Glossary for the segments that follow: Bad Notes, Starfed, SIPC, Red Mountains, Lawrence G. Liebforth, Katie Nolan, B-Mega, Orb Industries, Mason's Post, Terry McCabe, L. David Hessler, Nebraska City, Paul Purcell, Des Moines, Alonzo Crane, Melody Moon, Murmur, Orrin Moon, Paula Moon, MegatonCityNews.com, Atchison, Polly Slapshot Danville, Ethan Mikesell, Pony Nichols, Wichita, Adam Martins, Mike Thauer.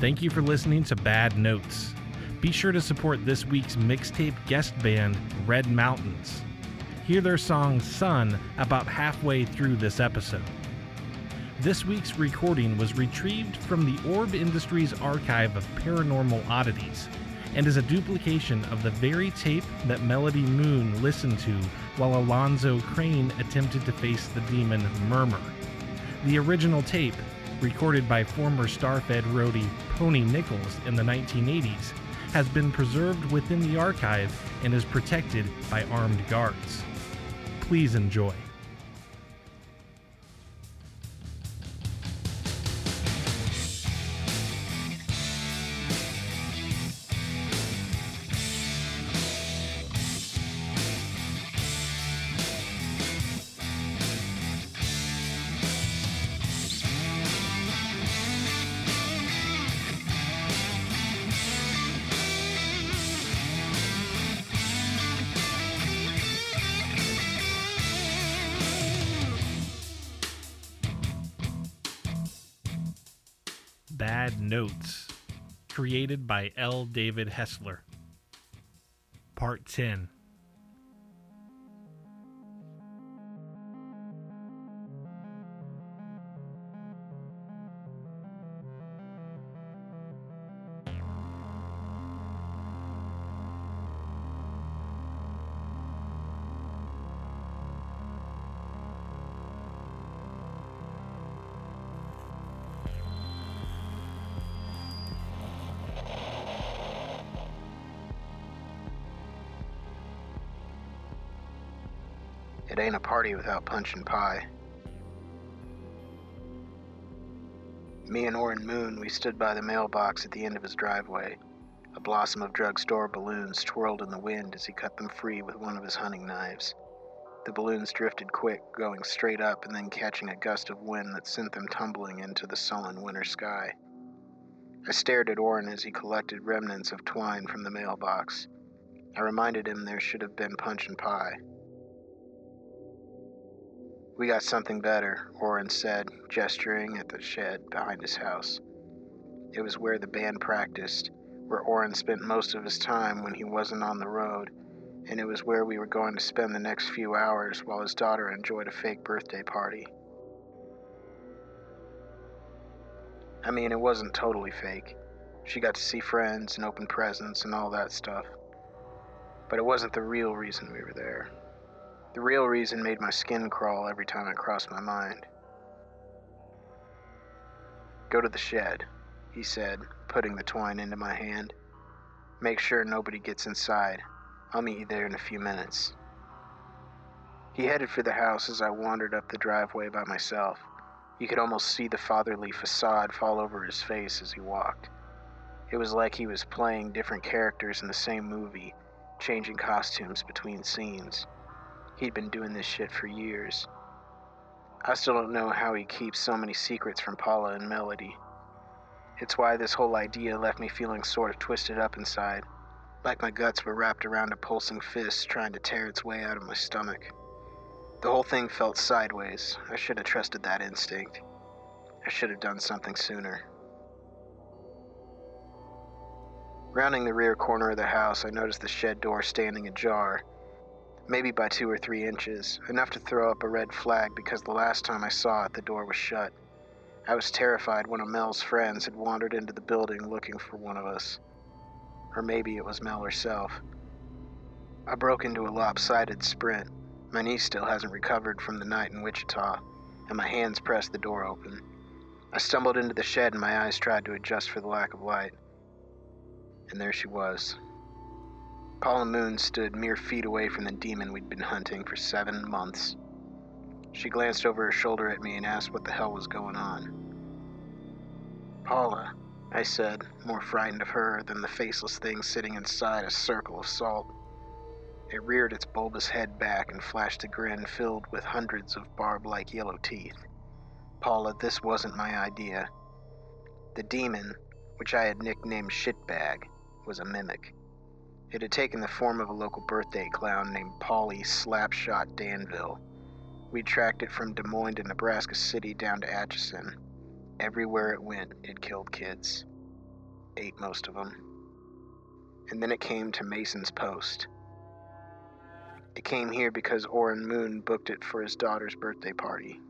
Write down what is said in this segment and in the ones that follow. Thank you for listening to Bad Notes. Be sure to support this week's mixtape guest band, Red Mountains. Hear their song Sun about halfway through this episode. This week's recording was retrieved from the Orb Industries archive of paranormal oddities and is a duplication of the very tape that Melody Moon listened to while Alonzo Crane attempted to face the demon Murmur. The original tape, recorded by former Starfed roadie Pony Nichols in the 1980s, has been preserved within the archive and is protected by armed guards. Please enjoy. Bad Notes, created by L. David Hessler. Part 10. It ain't a party without punch and pie. Me and Orrin Moon, we stood by the mailbox at the end of his driveway. A blossom of drugstore balloons twirled in the wind as he cut them free with one of his hunting knives. The balloons drifted quick, going straight up and then catching a gust of wind that sent them tumbling into the sullen winter sky. I stared at Orrin as he collected remnants of twine from the mailbox. I reminded him there should have been punch and pie. "We got something better," Orrin said, gesturing at the shed behind his house. It was where the band practiced, where Orrin spent most of his time when he wasn't on the road, and it was where we were going to spend the next few hours while his daughter enjoyed a fake birthday party. I mean, it wasn't totally fake. She got to see friends and open presents and all that stuff. But it wasn't the real reason we were there. The real reason made my skin crawl every time it crossed my mind. "Go to the shed," he said, putting the twine into my hand. "Make sure nobody gets inside. I'll meet you there in a few minutes." He headed for the house as I wandered up the driveway by myself. You could almost see the fatherly facade fall over his face as he walked. It was like he was playing different characters in the same movie, changing costumes between scenes. He'd been doing this shit for years. I still don't know how he keeps so many secrets from Paula and Melody. It's why this whole idea left me feeling sort of twisted up inside, like my guts were wrapped around a pulsing fist trying to tear its way out of my stomach. The whole thing felt sideways. I should have trusted that instinct. I should have done something sooner. Rounding the rear corner of the house, I noticed the shed door standing ajar, maybe by 2 or 3 inches, enough to throw up a red flag because the last time I saw it, the door was shut. I was terrified one of Mel's friends had wandered into the building looking for one of us. Or maybe it was Mel herself. I broke into a lopsided sprint. My knee still hasn't recovered from the night in Wichita, and my hands pressed the door open. I stumbled into the shed and my eyes tried to adjust for the lack of light. And there she was. Paula Moon stood mere feet away from the demon we'd been hunting for 7 months. She glanced over her shoulder at me and asked what the hell was going on. "Paula," I said, more frightened of her than the faceless thing sitting inside a circle of salt. It reared its bulbous head back and flashed a grin filled with hundreds of barb-like yellow teeth. "Paula, this wasn't my idea." The demon, which I had nicknamed Shitbag, was a mimic. It had taken the form of a local birthday clown named Polly Slapshot Danville. We tracked it from Des Moines to Nebraska City down to Atchison. Everywhere it went, it killed kids. ate most of them. And then it came to Mason's Post. It came here because Orrin Moon booked it for his daughter's birthday party.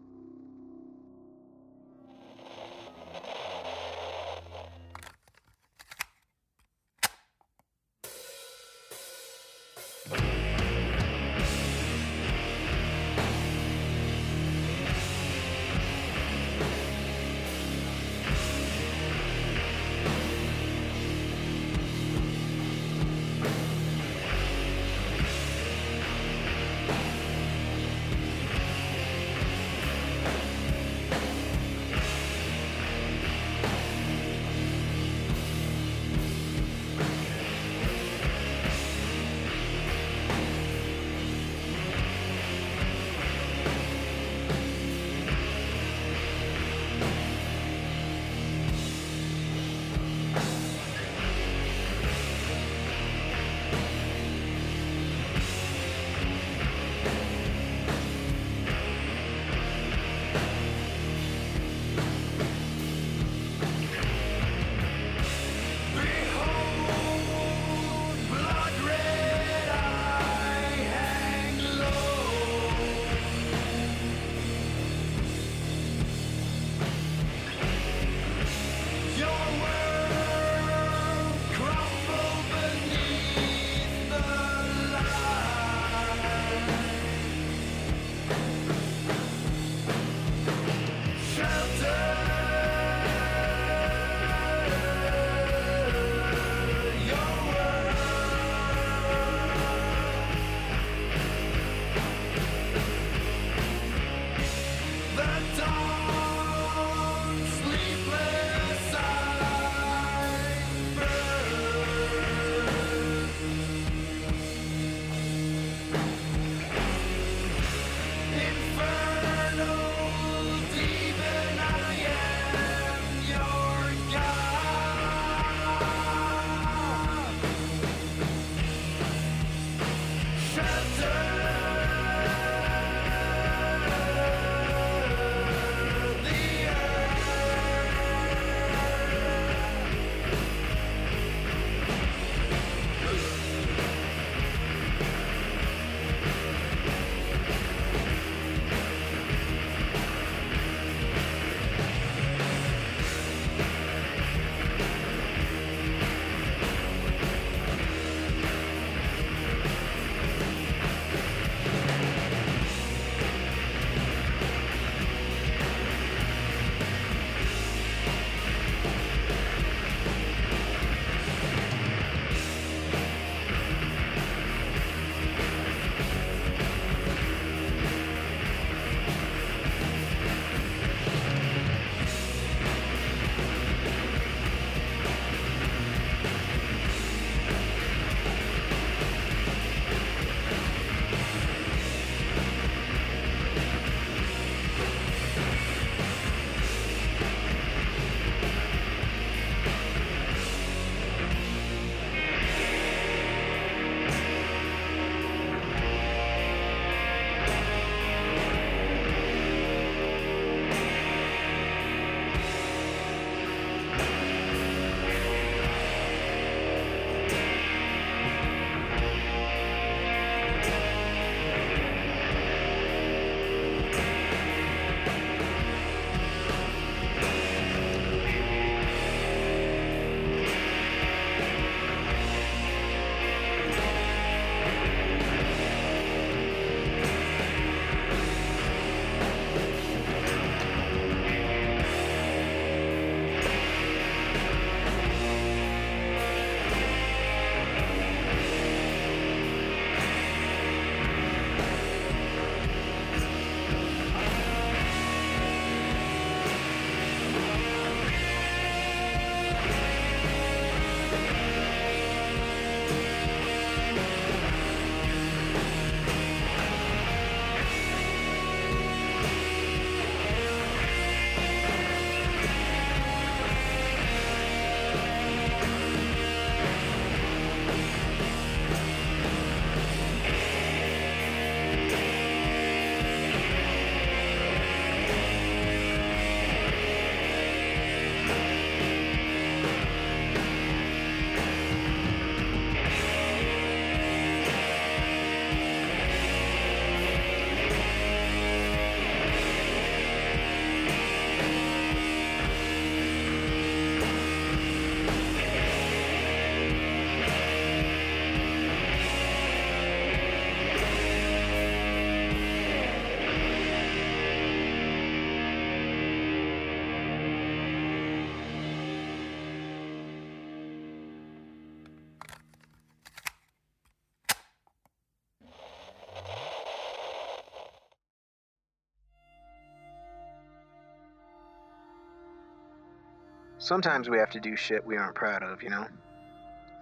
Sometimes we have to do shit we aren't proud of, you know? It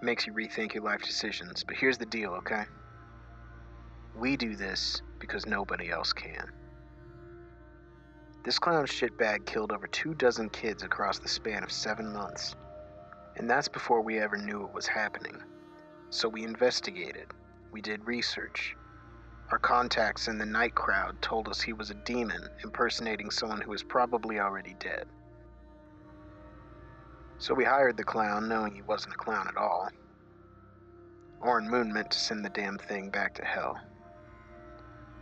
makes you rethink your life decisions, but here's the deal, okay? We do this because nobody else can. This clown shitbag killed over 24 kids across the span of 7 months. And that's before we ever knew it was happening. So we investigated. We did research. Our contacts in the night crowd told us he was a demon impersonating someone who was probably already dead. So we hired the clown, knowing he wasn't a clown at all. Orrin Moon meant to send the damn thing back to hell.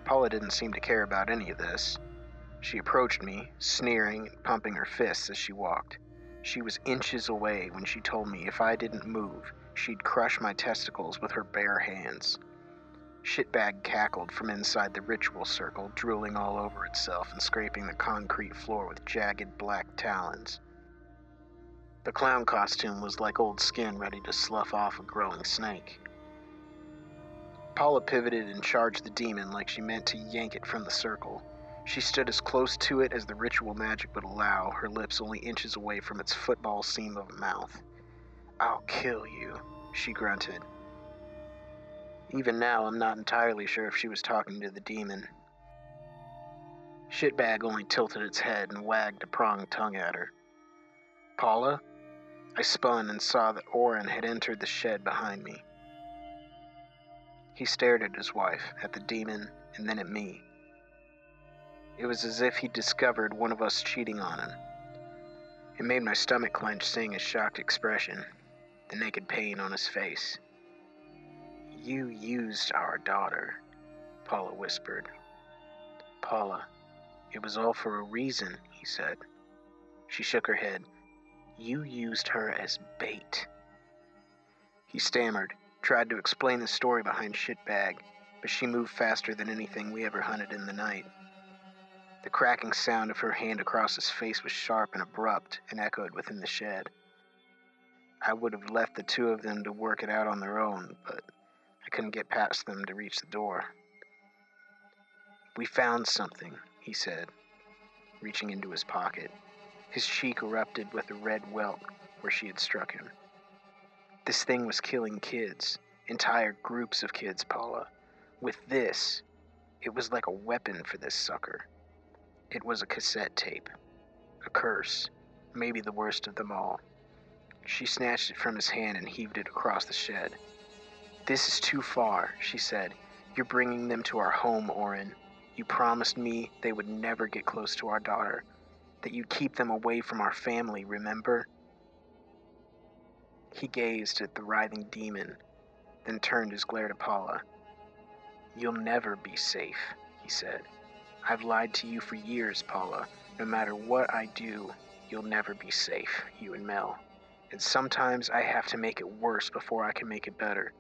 Paula didn't seem to care about any of this. She approached me, sneering and pumping her fists as she walked. She was inches away when she told me if I didn't move, she'd crush my testicles with her bare hands. Shitbag cackled from inside the ritual circle, drooling all over itself and scraping the concrete floor with jagged black talons. The clown costume was like old skin ready to slough off a growing snake. Paula pivoted and charged the demon like she meant to yank it from the circle. She stood as close to it as the ritual magic would allow, her lips only inches away from its football seam of a mouth. "I'll kill you," she grunted. Even now, I'm not entirely sure if she was talking to the demon. Shitbag only tilted its head and wagged a pronged tongue at her. "Paula?" I spun and saw that Orrin had entered the shed behind me. He stared at his wife, at the demon, and then at me. It was as if he'd discovered one of us cheating on him. It made my stomach clench seeing his shocked expression, the naked pain on his face. "You used our daughter," Paula whispered. "Paula, it was all for a reason," he said. She shook her head. "You used her as bait." He stammered, tried to explain the story behind Shitbag, but she moved faster than anything we ever hunted in the night. The cracking sound of her hand across his face was sharp and abrupt and echoed within the shed. I would have left the two of them to work it out on their own, but I couldn't get past them to reach the door. "We found something," he said, reaching into his pocket. His cheek erupted with a red welt where she had struck him. "This thing was killing kids, entire groups of kids, Paula. With this, it was like a weapon for this sucker. It was a cassette tape. A curse. Maybe the worst of them all." She snatched it from his hand and heaved it across the shed. "This is too far," she said. "You're bringing them to our home, Orrin. You promised me they would never get close to our daughter. That you'd keep them away from our family, remember?" He gazed at the writhing demon, then turned his glare to Paula. "You'll never be safe," he said. "I've lied to you for years, Paula. No matter what I do, you'll never be safe, you and Mel. And sometimes I have to make it worse before I can make it better.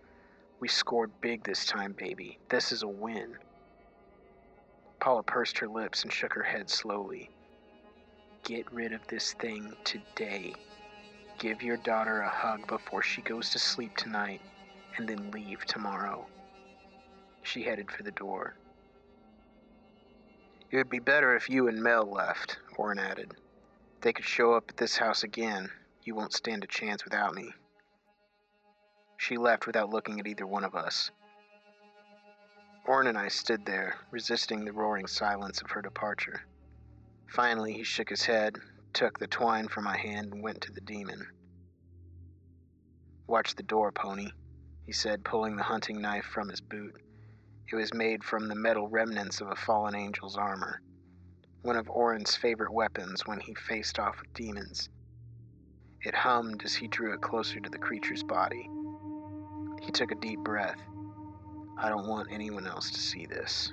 We scored big this time, baby. This is a win." Paula pursed her lips and shook her head slowly. "Get rid of this thing today. Give your daughter a hug before she goes to sleep tonight, and then leave tomorrow." She headed for the door. "It would be better if you and Mel left," Orrin added. "They could show up at this house again. You won't stand a chance without me." She left without looking at either one of us. Orrin and I stood there, resisting the roaring silence of her departure. Finally, he shook his head, took the twine from my hand, and went to the demon. "Watch the door, Pony," he said, pulling the hunting knife from his boot. It was made from the metal remnants of a fallen angel's armor, one of Orrin's favorite weapons when he faced off with demons. It hummed as he drew it closer to the creature's body. He took a deep breath. "I don't want anyone else to see this."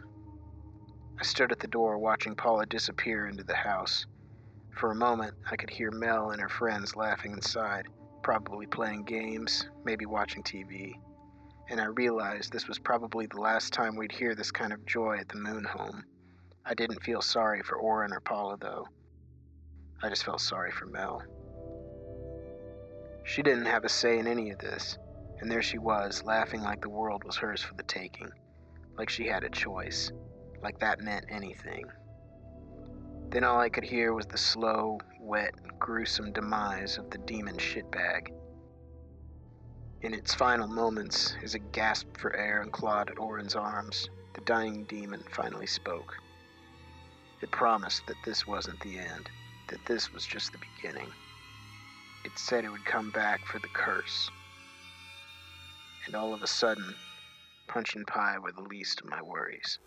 I stood at the door watching Paula disappear into the house. For a moment, I could hear Mel and her friends laughing inside, probably playing games, maybe watching TV. And I realized this was probably the last time we'd hear this kind of joy at the Moon home. I didn't feel sorry for Orrin or Paula, though. I just felt sorry for Mel. She didn't have a say in any of this, and there she was, laughing like the world was hers for the taking, like she had a choice, like that meant anything. Then all I could hear was the slow, wet and gruesome demise of the demon shitbag. In its final moments, as it gasped for air and clawed at Orrin's arms, the dying demon finally spoke. It promised that this wasn't the end, that this was just the beginning. It said it would come back for the curse. And all of a sudden, Punch and Pie were the least of my worries.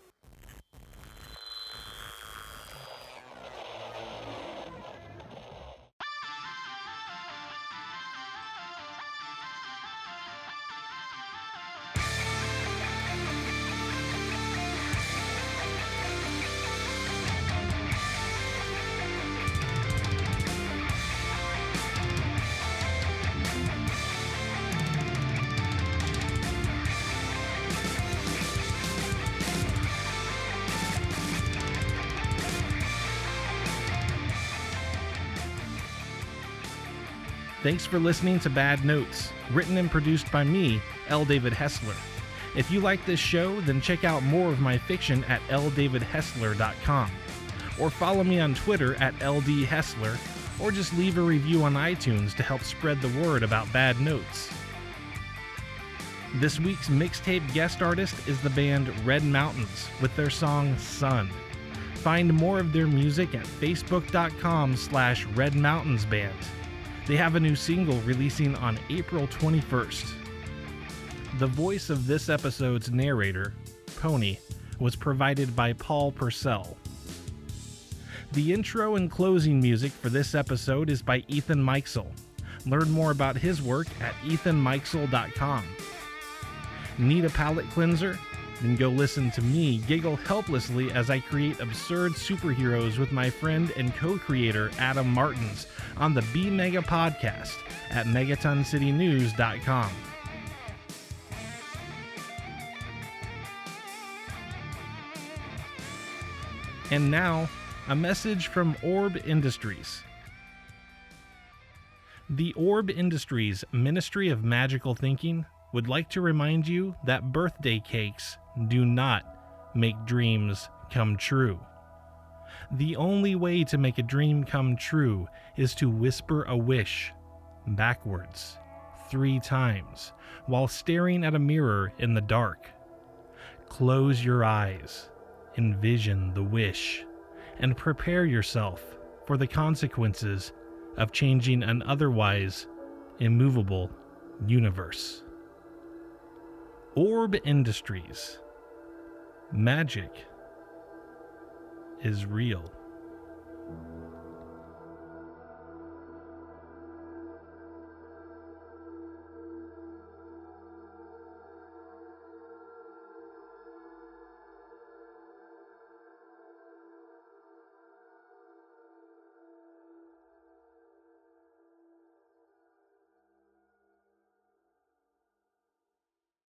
Thanks for listening to Bad Notes, written and produced by me, L. David Hessler. If you like this show, then check out more of my fiction at ldavidhessler.com, or follow me on Twitter at ldhessler, or just leave a review on iTunes to help spread the word about Bad Notes. This week's mixtape guest artist is the band Red Mountains with their song Sun. Find more of their music at facebook.com/Red Mountains Band. They have a new single releasing on April 21st. The voice of this episode's narrator, Pony, was provided by Paul Purcell. The intro and closing music for this episode is by Ethan Mikesell. Learn more about his work at ethanmikesell.com. Need a palate cleanser? Then go listen to me giggle helplessly as I create absurd superheroes with my friend and co-creator Adam Martins on the B-Mega podcast at MegatonCityNews.com. And now, a message from Orb Industries. The Orb Industries Ministry of Magical Thinking would like to remind you that birthday cakes do not make dreams come true. The only way to make a dream come true is to whisper a wish backwards 3 times while staring at a mirror in the dark. Close your eyes, envision the wish, and prepare yourself for the consequences of changing an otherwise immovable universe. Orb Industries. Magic is real.